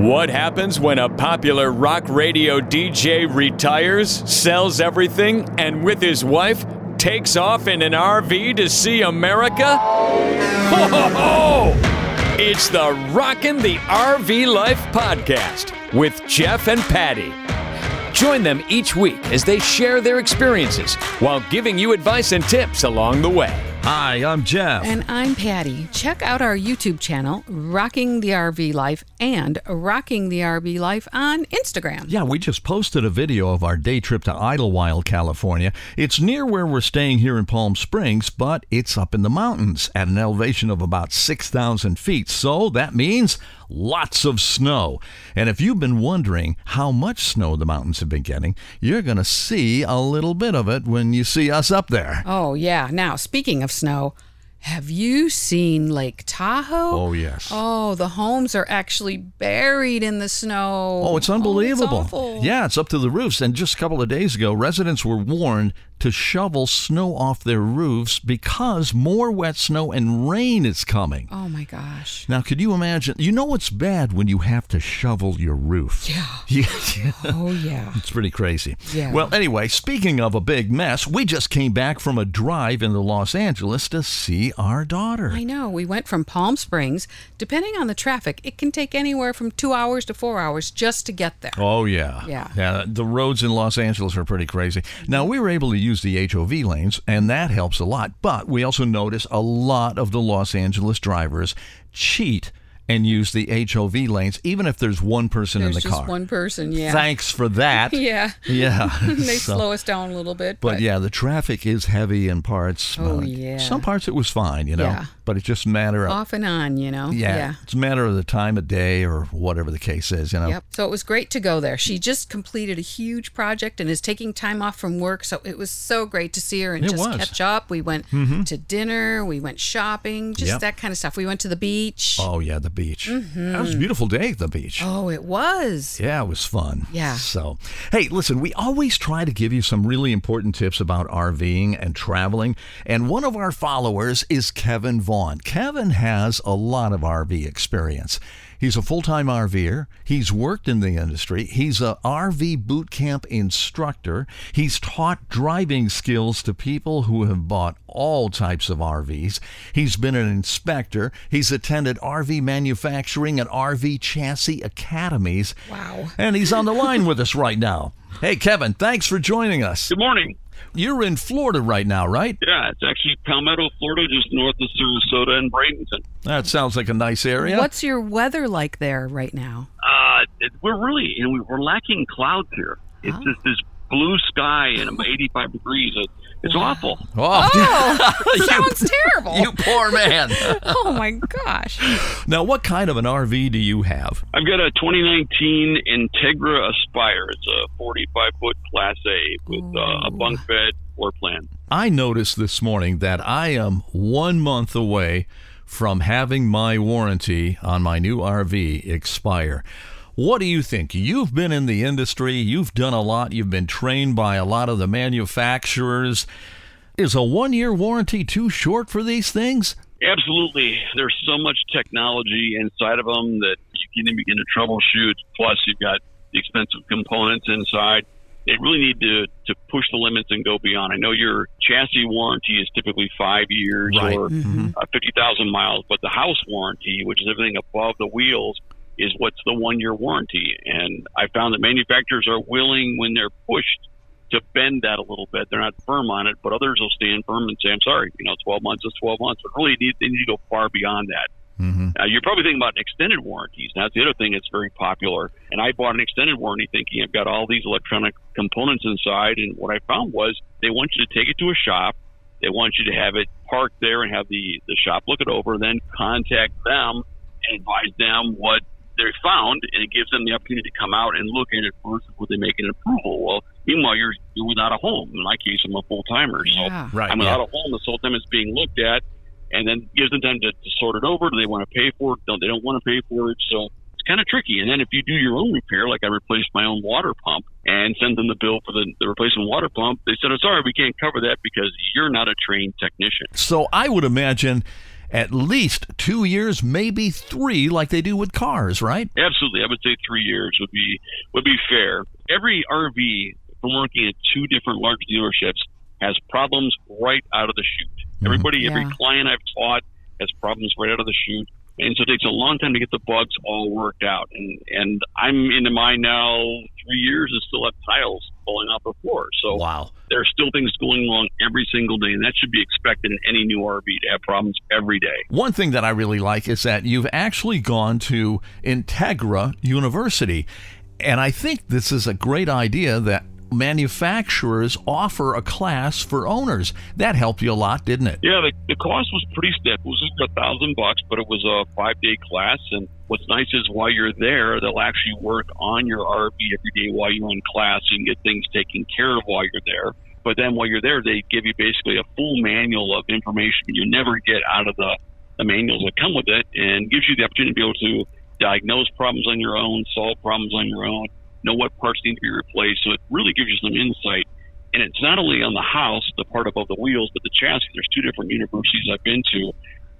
What happens when a popular rock radio DJ retires, sells everything, and with his wife, takes off in an RV to see America? Ho, ho, ho! It's the Rockin' the RV Life podcast with Jeff and Patty. Join them each week as they share their experiences while giving you advice and tips along the way. Hi, I'm Jeff. And I'm Patty. Check out our YouTube channel, Rocking the RV Life, and Rocking the RV Life on Instagram. Yeah, we just posted a video of our day trip to Idlewild, California. It's near where we're staying here in Palm Springs, but it's up in the mountains at an elevation of about 6,000 feet. So that means lots of snow. And if you've been wondering how much snow the mountains have been getting, you're going to see a little bit of it when you see us up there. Oh, yeah. Now, speaking of snow. Have you seen Lake Tahoe? Oh, yes. Oh, the homes are actually buried in the snow. Oh, it's unbelievable. Oh, it's awful. Yeah, it's up to the roofs. And just a couple of days ago, residents were warned to shovel snow off their roofs because more wet snow and rain is coming. Oh, my gosh. Now, could you imagine? You know it's bad when you have to shovel your roof. Yeah. Oh, yeah. It's pretty crazy. Yeah. Well, anyway, speaking of a big mess, we just came back from a drive into Los Angeles to see our daughter. I know. We went from Palm Springs. Depending on the traffic, it can take anywhere from 2 hours to 4 hours just to get there. Oh, yeah. Yeah. The roads in Los Angeles are pretty crazy. Now, we were able to use the HOV lanes, and that helps a lot. But we also notice a lot of the Los Angeles drivers cheat and use the HOV lanes, even if there's one person in the car. There's just one person, yeah. Thanks for that. Yeah. They slow us down a little bit. But yeah, the traffic is heavy in parts. Oh, yeah. Some parts it was fine, Yeah. But it's just a matter of... off and on, Yeah. It's a matter of the time of day or whatever the case is, Yep. So it was great to go there. She just completed a huge project and is taking time off from work. So it was so great to see her and catch up. We went to dinner. We went shopping. Just that kind of stuff. We went to the beach. Oh, yeah, the beach. That was a beautiful day at the beach. Oh, it was. Yeah, it was fun. Yeah. So, hey, listen, we always try to give you some really important tips about RVing and traveling. And one of our followers is Kevin Vaughn. Kevin has a lot of RV experience. He's a full-time RVer. He's worked in the industry. He's a RV boot camp instructor. He's taught driving skills to people who have bought all types of RVs. He's been an inspector. He's attended RV manufacturing and RV chassis academies. Wow. And he's on the line with us right now. Hey, Kevin, thanks for joining us. Good morning. You're in Florida right now, right? Yeah, it's actually Palmetto, Florida, just north of Sarasota and Bradenton. That sounds like a nice area. What's your weather like there right now? We're lacking clouds here. It's just this blue sky and 85 degrees. It's awful. Oh, sounds terrible. You poor man. Oh, my gosh. Now, what kind of an RV do you have? I've got a 2019 Entegra Aspire. It's a 45-foot Class A with a bunk bed floor plan. I noticed this morning that I am 1 month away from having my warranty on my new RV expire. What do you think? You've been in the industry. You've done a lot. You've been trained by a lot of the manufacturers. Is a one-year warranty too short for these things? Absolutely. There's so much technology inside of them that you can begin to troubleshoot. Plus, you've got the expensive components inside. They really need to push the limits and go beyond. I know your chassis warranty is typically 5 years or 50,000 miles, but the house warranty, which is everything above the wheels, is what's the one-year warranty. And I found that manufacturers are willing, when they're pushed, to bend that a little bit. They're not firm on it, but others will stand firm and say, I'm sorry, 12 months is 12 months. But really, they need to go far beyond that. Now, you're probably thinking about extended warranties. Now, that's the other thing that's very popular. And I bought an extended warranty thinking I've got all these electronic components inside. And what I found was they want you to take it to a shop. They want you to have it parked there and have the shop look it over, then contact them and advise them what they're found, and it gives them the opportunity to come out and look at it first before they make an approval. Well, meanwhile, you're without a home. In my case, I'm a full-timer. So yeah. Right, I'm without a home this whole time it's being looked at, and then gives them time to sort it over. Do they want to pay for it? They don't want to pay for it. So it's kind of tricky. And then if you do your own repair, like I replaced my own water pump and send them the bill for the replacement water pump, they said, "I'm sorry, we can't cover that because you're not a trained technician." So I would imagine at least 2 years, maybe three, like they do with cars, right? Absolutely. I would say 3 years would be fair. Every RV from working at two different large dealerships has problems right out of the chute. Every client I've taught has problems right out of the chute. And so it takes a long time to get the bugs all worked out. And I'm into mine now 3 years and still have tiles falling off the floor. So wow. There are still things going wrong every single day, and that should be expected in any new RV to have problems every day. One thing that I really like is that you've actually gone to Entegra University. And I think this is a great idea that manufacturers offer a class for owners. That helped you a lot, didn't it? Yeah, the cost was pretty steep. It was just $1,000, but it was a 5-day class. And what's nice is while you're there, they'll actually work on your RV every day while you're in class. You can get things taken care of while you're there. But then while you're there, they give you basically a full manual of information you never get out of the manuals that come with it, and gives you the opportunity to be able to diagnose problems on your own, solve problems on your own, know what parts need to be replaced. So it really gives you some insight. And it's not only on the house, the part above the wheels, but the chassis. There's two different universities I've been to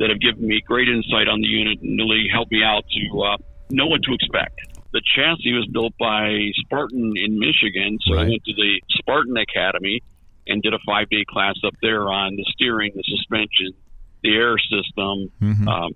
that have given me great insight on the unit and really helped me out to know what to expect. The chassis was built by Spartan in Michigan, so right. I went to the Spartan Academy and did a 5-day class up there on the steering, the suspension, the air system,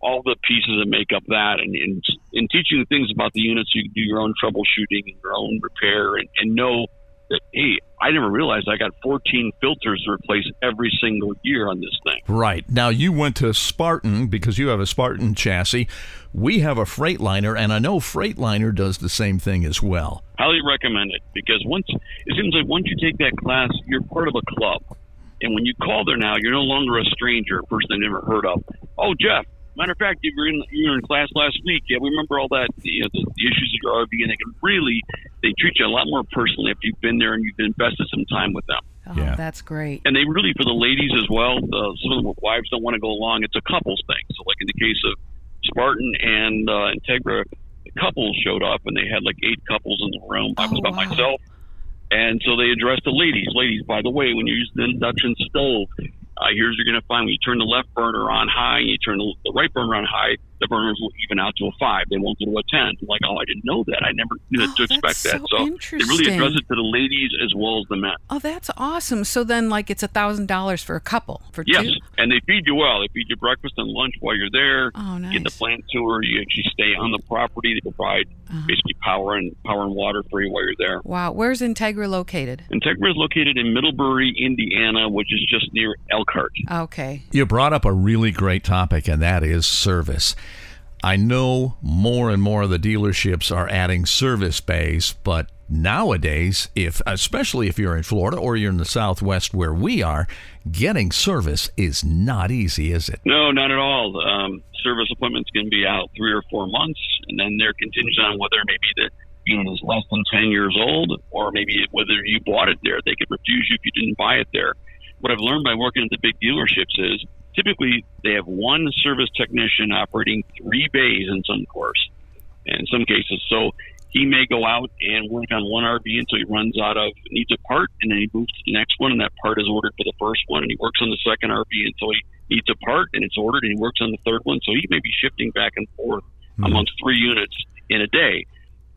all the pieces that make up that, and teaching the things about the units, so you can do your own troubleshooting and your own repair, and know that, hey, I never realized I got 14 filters to replace every single year on this thing. Right. Now, you went to Spartan because you have a Spartan chassis. We have a Freightliner, and I know Freightliner does the same thing as well. Highly recommend it, because it seems like once you take that class, you're part of a club. And when you call there now, you're no longer a stranger, a person I've never heard of. "Oh, Jeff, matter of fact, you were in class last week. Yeah, we remember all that, the issues of your RV." And they treat you a lot more personally if you've been there and you've invested some time with them. Oh, yeah. That's great. And they really, for the ladies as well, some of the wives don't want to go along. It's a couples thing. So like in the case of Spartan and Entegra, the couples showed up and they had like 8 couples in the room. I was by myself. And so they addressed the ladies. "Ladies, by the way, when you're using the induction stove, here's what you're going to find. When you turn the left burner on high and you turn the right burner on high, the burners will even out to a 5. They won't go to a 10. I'm like, "Oh, I didn't know that. I never knew to expect that." So they really address it to the ladies as well as the men. Oh, that's awesome. So then, like, it's $1,000 for a couple, for two? Yes, and they feed you well. They feed you breakfast and lunch while you're there. Oh, nice. You get the plant tour. You actually stay on the property. They provide basically power and water for you while you're there. Wow. Where's Entegra located? Entegra is located in Middlebury, Indiana, which is just near Elkhart. Okay. You brought up a really great topic, and that is service. I know more and more of the dealerships are adding service bays, but nowadays, especially if you're in Florida or you're in the Southwest where we are, getting service is not easy, is it? No, not at all. Service appointments can be out 3 or 4 months, and then they're contingent on whether maybe the unit is less than 10 years old or maybe whether you bought it there. They could refuse you if you didn't buy it there. What I've learned by working at the big dealerships is typically, they have one service technician operating 3 bays in some cases. So he may go out and work on one RV until he needs a part, and then he moves to the next one, and that part is ordered for the first one, and he works on the second RV until he needs a part, and it's ordered, and he works on the third one. So he may be shifting back and forth amongst 3 units in a day.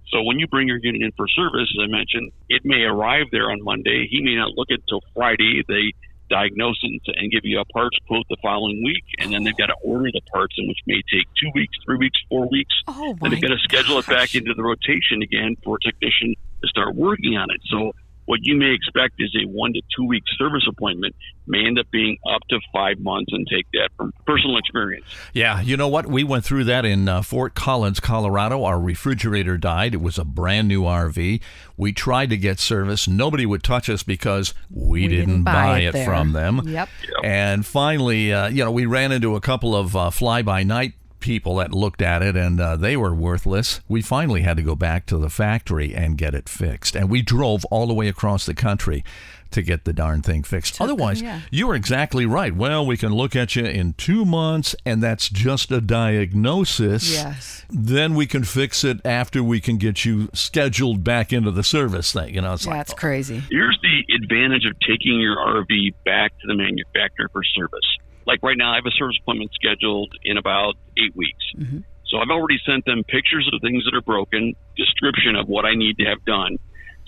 So when you bring your unit in for service, as I mentioned, it may arrive there on Monday. He may not look at it till Friday. They diagnose it and give you a parts quote the following week, and then they've got to order the parts, in which may take 2 weeks, 3 weeks, 4 weeks. Oh, and they've got to schedule it back into the rotation again for a technician to start working on it. So what you may expect is a 1 to 2 week service appointment may end up being up to 5 months, and take that from personal experience. Yeah, you know what? We went through that in Fort Collins, Colorado. Our refrigerator died. It was a brand new RV. We tried to get service. Nobody would touch us because we didn't buy it from them. Yep. And finally, we ran into a couple of fly-by-night people that looked at it, and they were worthless. We finally had to go back to the factory and get it fixed. And we drove all the way across the country to get the darn thing fixed. Otherwise, you were exactly right. Well, we can look at you in 2 months, and that's just a diagnosis. Yes. Then we can fix it after we can get you scheduled back into the service thing. You know, it's like, that's crazy. Here's the advantage of taking your RV back to the manufacturer for service. Like right now, I have a service appointment scheduled in about 8 weeks. Mm-hmm. So I've already sent them pictures of things that are broken, description of what I need to have done.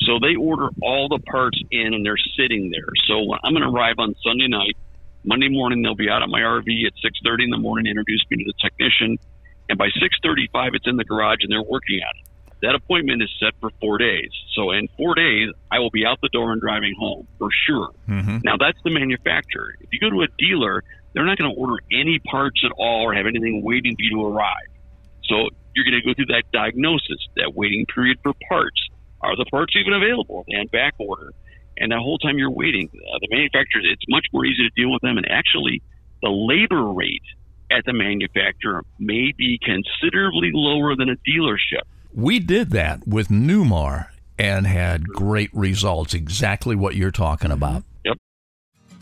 So they order all the parts in, and they're sitting there. So I'm going to arrive on Sunday night. Monday morning, they'll be out at my RV at 6:30 in the morning, introduce me to the technician. And by 6:35, it's in the garage, and they're working on it. That appointment is set for 4 days. So in 4 days, I will be out the door and driving home for sure. Mm-hmm. Now, that's the manufacturer. If you go to a dealer, they're not going to order any parts at all or have anything waiting for you to arrive. So you're going to go through that diagnosis, that waiting period for parts. Are the parts even available? And back order. And that whole time you're waiting, the manufacturer, it's much more easy to deal with them. And actually, the labor rate at the manufacturer may be considerably lower than a dealership. We did that with Newmar and had great results, exactly what you're talking about. Yep.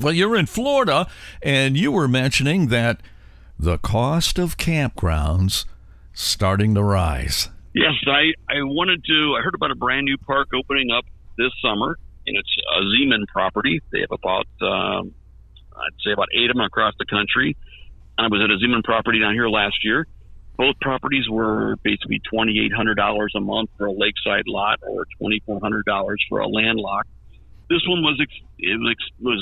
Well, you're in Florida, and you were mentioning that the cost of campgrounds starting to rise. Yes, I heard about a brand new park opening up this summer, and it's a Zeeman property. They have about, about 8 of them across the country. I was at a Zeeman property down here last year. Both properties were basically $2,800 a month for a lakeside lot or $2,400 for a landlocked. This one was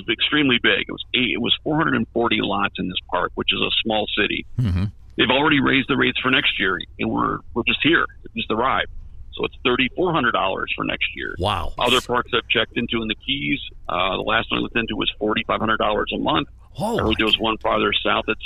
extremely big. It was 440 lots in this park, which is a small city. Mm-hmm. They've already raised the rates for next year, and we're just here. It just arrived. So it's $3,400 for next year. Wow. Other parks I've checked into in the Keys, the last one I looked into was $4,500 a month. Oh, there was one farther south at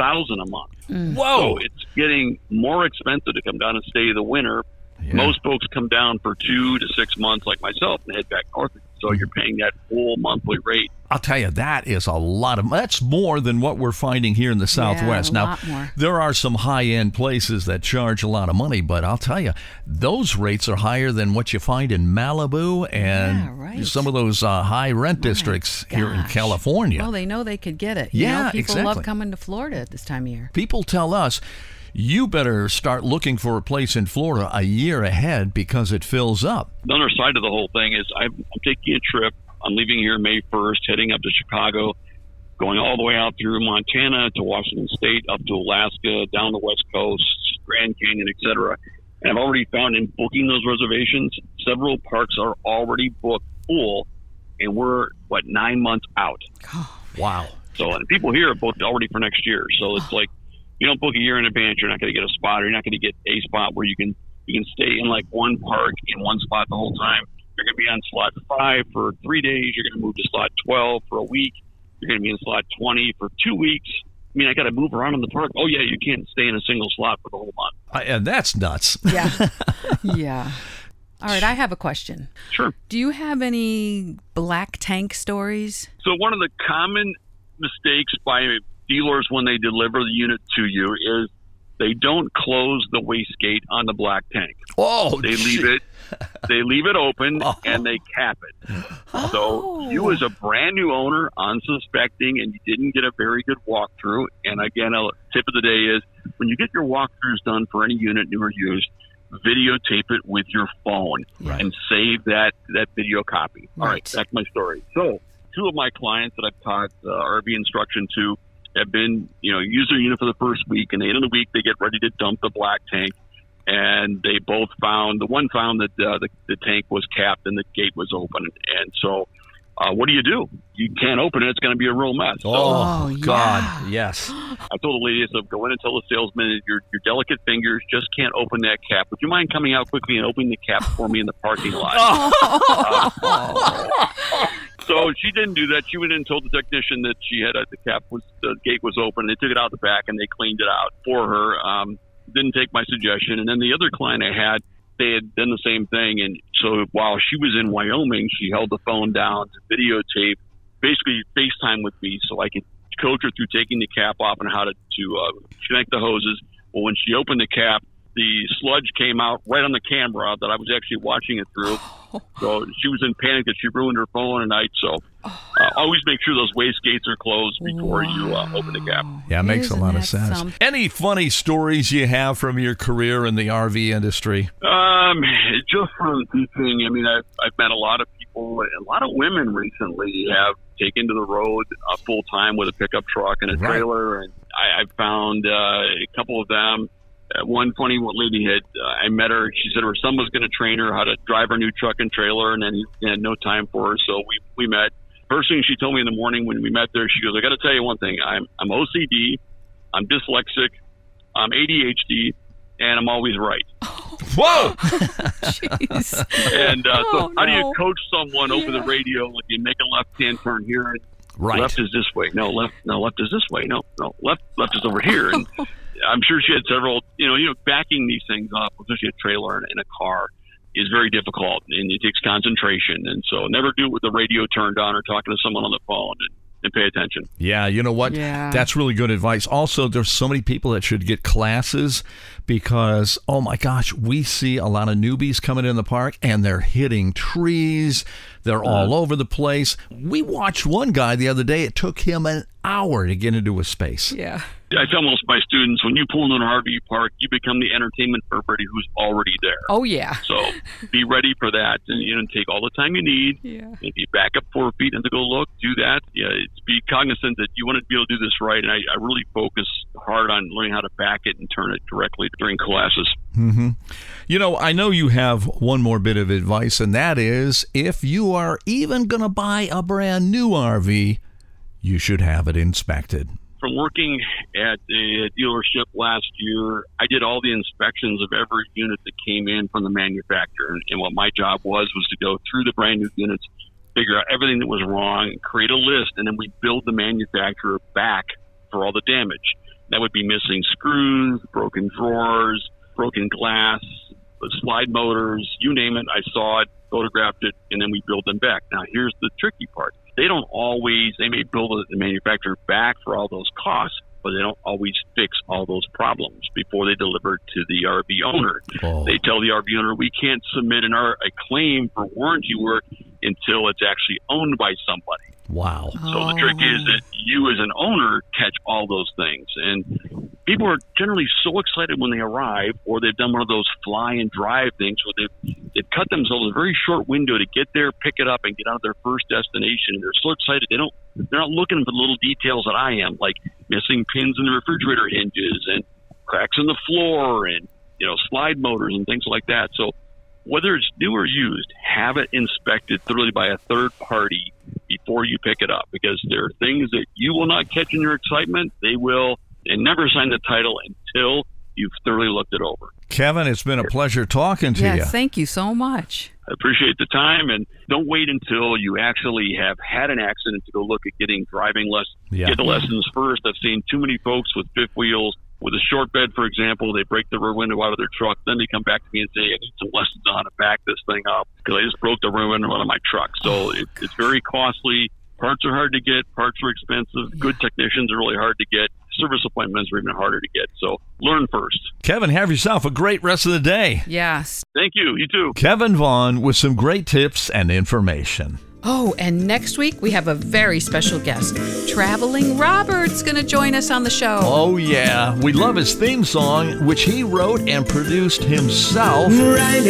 $6,000 a month. Mm. Whoa! So it's getting more expensive to come down and stay the winter. Yeah. Most folks come down for 2 to 6 months, like myself, and head back north. So you're paying that full monthly rate. I'll tell you, that is a lot of. That's more than what we're finding here in the Southwest. Yeah, now, there are some high-end places that charge a lot of money, but I'll tell you, those rates are higher than what you find in Malibu and some of those high-rent districts here in California. Well, they know they could get it. You know, people love coming to Florida at this time of year. People tell us, you better start looking for a place in Florida a year ahead because it fills up. The other side of the whole thing is I'm taking a trip. I'm leaving here May 1st, heading up to Chicago, going all the way out through Montana to Washington State, up to Alaska, down the West Coast, Grand Canyon, etc. And I've already found in booking those reservations, several parks are already booked full, and we're, 9 months out. Oh, wow. So and people here are booked already for next year. So it's like, you don't book a year in advance, you're not going to get a spot, or you're not going to get a spot where you can stay in like one park in one spot the whole time. You're going to be on slot 5 for 3 days. You're going to move to slot 12 for a week. You're going to be in slot 20 for 2 weeks. I mean, I got to move around in the park. Oh, yeah, you can't stay in a single slot for the whole month. And that's nuts. Yeah. Yeah. All right, I have a question. Sure. Do you have any black tank stories? So one of the common mistakes by dealers when they deliver the unit to you is they don't close the wastegate on the black tank. Oh, they leave it. They leave it open and they cap it. Oh. So you, as a brand new owner, unsuspecting, and you didn't get a very good walkthrough. And again, a tip of the day is when you get your walkthroughs done for any unit new or used, videotape it with your phone and save that video copy. All right, that's my story. So 2 of my clients that I've taught RV instruction to have been, use their unit for the first week, and at the end of the week, they get ready to dump the black tank, and they both found that the tank was capped and the gate was open. And so what do? You can't open it. It's going to be a real mess. So, oh, God. Yeah. Yes. I told the lady, I said, go in and tell the salesman, your delicate fingers just can't open that cap. Would you mind coming out quickly and opening the cap for me in the parking lot? So she didn't do that. She went in and told the technician that she had the cap, the gate was open. They took it out the back and they cleaned it out for her. Didn't take my suggestion. And then the other client I had, they had done the same thing. And so while she was in Wyoming, she held the phone down to videotape, basically FaceTime with me so I could coach her through taking the cap off and how to connect the hoses. Well, when she opened the cap, the sludge came out right on the camera that I was actually watching it through. So she was in panic that she ruined her phone at night. So always make sure those waste gates are closed before you open the cap. Yeah, it makes a lot of sense. Any funny stories you have from your career in the RV industry? Just from teaching, I mean, I've met a lot of people, a lot of women recently have taken to the road full time with a pickup truck and a trailer. And I found a couple of them. One funny lady had, I met her, she said her son was going to train her how to drive her new truck and trailer, and then he had no time for her, so we met. First thing she told me in the morning when we met there, she goes, I got to tell you one thing, I'm OCD, I'm dyslexic, I'm ADHD, and I'm always right. Whoa! Jeez. And how do you coach someone over the radio, like you make a left-hand turn here, and left is this way, left is this way, left is over here, and... I'm sure she had several, backing these things up, especially a trailer and a car, is very difficult, and it takes concentration. And so never do it with the radio turned on or talking to someone on the phone and pay attention. Yeah, you know what? Yeah. That's really good advice. Also, there's so many people that should get classes because, oh my gosh, we see a lot of newbies coming in the park and they're hitting trees. They're all over the place. We watched one guy the other day. It took him an hour to get into a space. Yeah. I tell most of my students, when you pull into an RV park, you become the entertainment for everybody who's already there. Oh, yeah. So be ready for that. And take all the time you need. Yeah. If you back up 4 feet and to go look, do that. Yeah, be cognizant that you want to be able to do this right. And I really focus hard on learning how to back it and turn it directly during classes. Mm-hmm. I know you have one more bit of advice, and that is if you are even going to buy a brand new RV, you should have it inspected. From working at a dealership last year, I did all the inspections of every unit that came in from the manufacturer. And what my job was to go through the brand new units, figure out everything that was wrong, create a list, and then we build the manufacturer back for all the damage. That would be missing screws, broken drawers, broken glass, slide motors, you name it. I saw it, photographed it, and then we build them back. Now, here's the tricky part. They don't always, they may build the manufacturer back for all those costs, but they don't always fix all those problems before they deliver to the RV owner. Oh. They tell the RV owner, we can't submit a claim for warranty work until it's actually owned by somebody. Wow. So the trick is that you as an owner catch all those things. And people are generally so excited when they arrive, or they've done one of those fly and drive things where they've cut themselves a very short window to get there, pick it up, and get out of their first destination. They're so excited. They're not looking for the little details that I am, like missing pins in the refrigerator hinges and cracks in the floor and, slide motors and things like that. So whether it's new or used, have it inspected thoroughly by a third party before you pick it up, because there are things that you will not catch in your excitement. They will, and never sign the title until you've thoroughly looked it over. Kevin, it's been a pleasure talking to you. Yes, thank you so much. I appreciate the time, and don't wait until you actually have had an accident to go look at getting driving lessons. Yeah. Get the lessons first. I've seen too many folks with fifth wheels. With a short bed, for example, they break the rear window out of their truck. Then they come back to me and say, I need some lessons on how to back this thing up because I just broke the rear window out of my truck. So it's very costly. Parts are hard to get. Parts are expensive. Yeah. Good technicians are really hard to get. Service appointments are even harder to get. So learn first. Kevin, have yourself a great rest of the day. Yes. Thank you. You too. Kevin Vaughn with some great tips and information. Oh, and next week we have a very special guest. Traveling Robert's going to join us on the show. Oh, yeah. We love his theme song, which he wrote and produced himself. Riding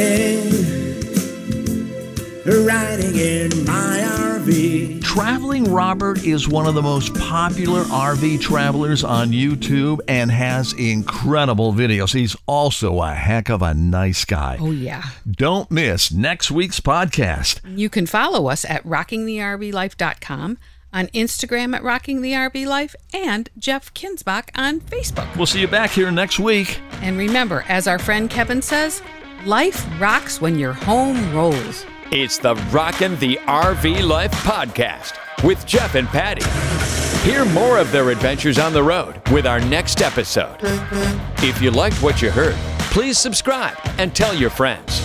in my RV. Traveling Robert is one of the most popular RV travelers on YouTube and has incredible videos. He's also a heck of a nice guy. Oh, yeah. Don't miss next week's podcast. You can follow us at rockingthervlife.com, on Instagram at rockingthervlife, and Jeff Kinsbach on Facebook. We'll see you back here next week. And remember, as our friend Kevin says, life rocks when your home rolls. It's the Rockin' the RV Life podcast with Jeff and Patty. Hear more of their adventures on the road with our next episode. If you liked what you heard, please subscribe and tell your friends.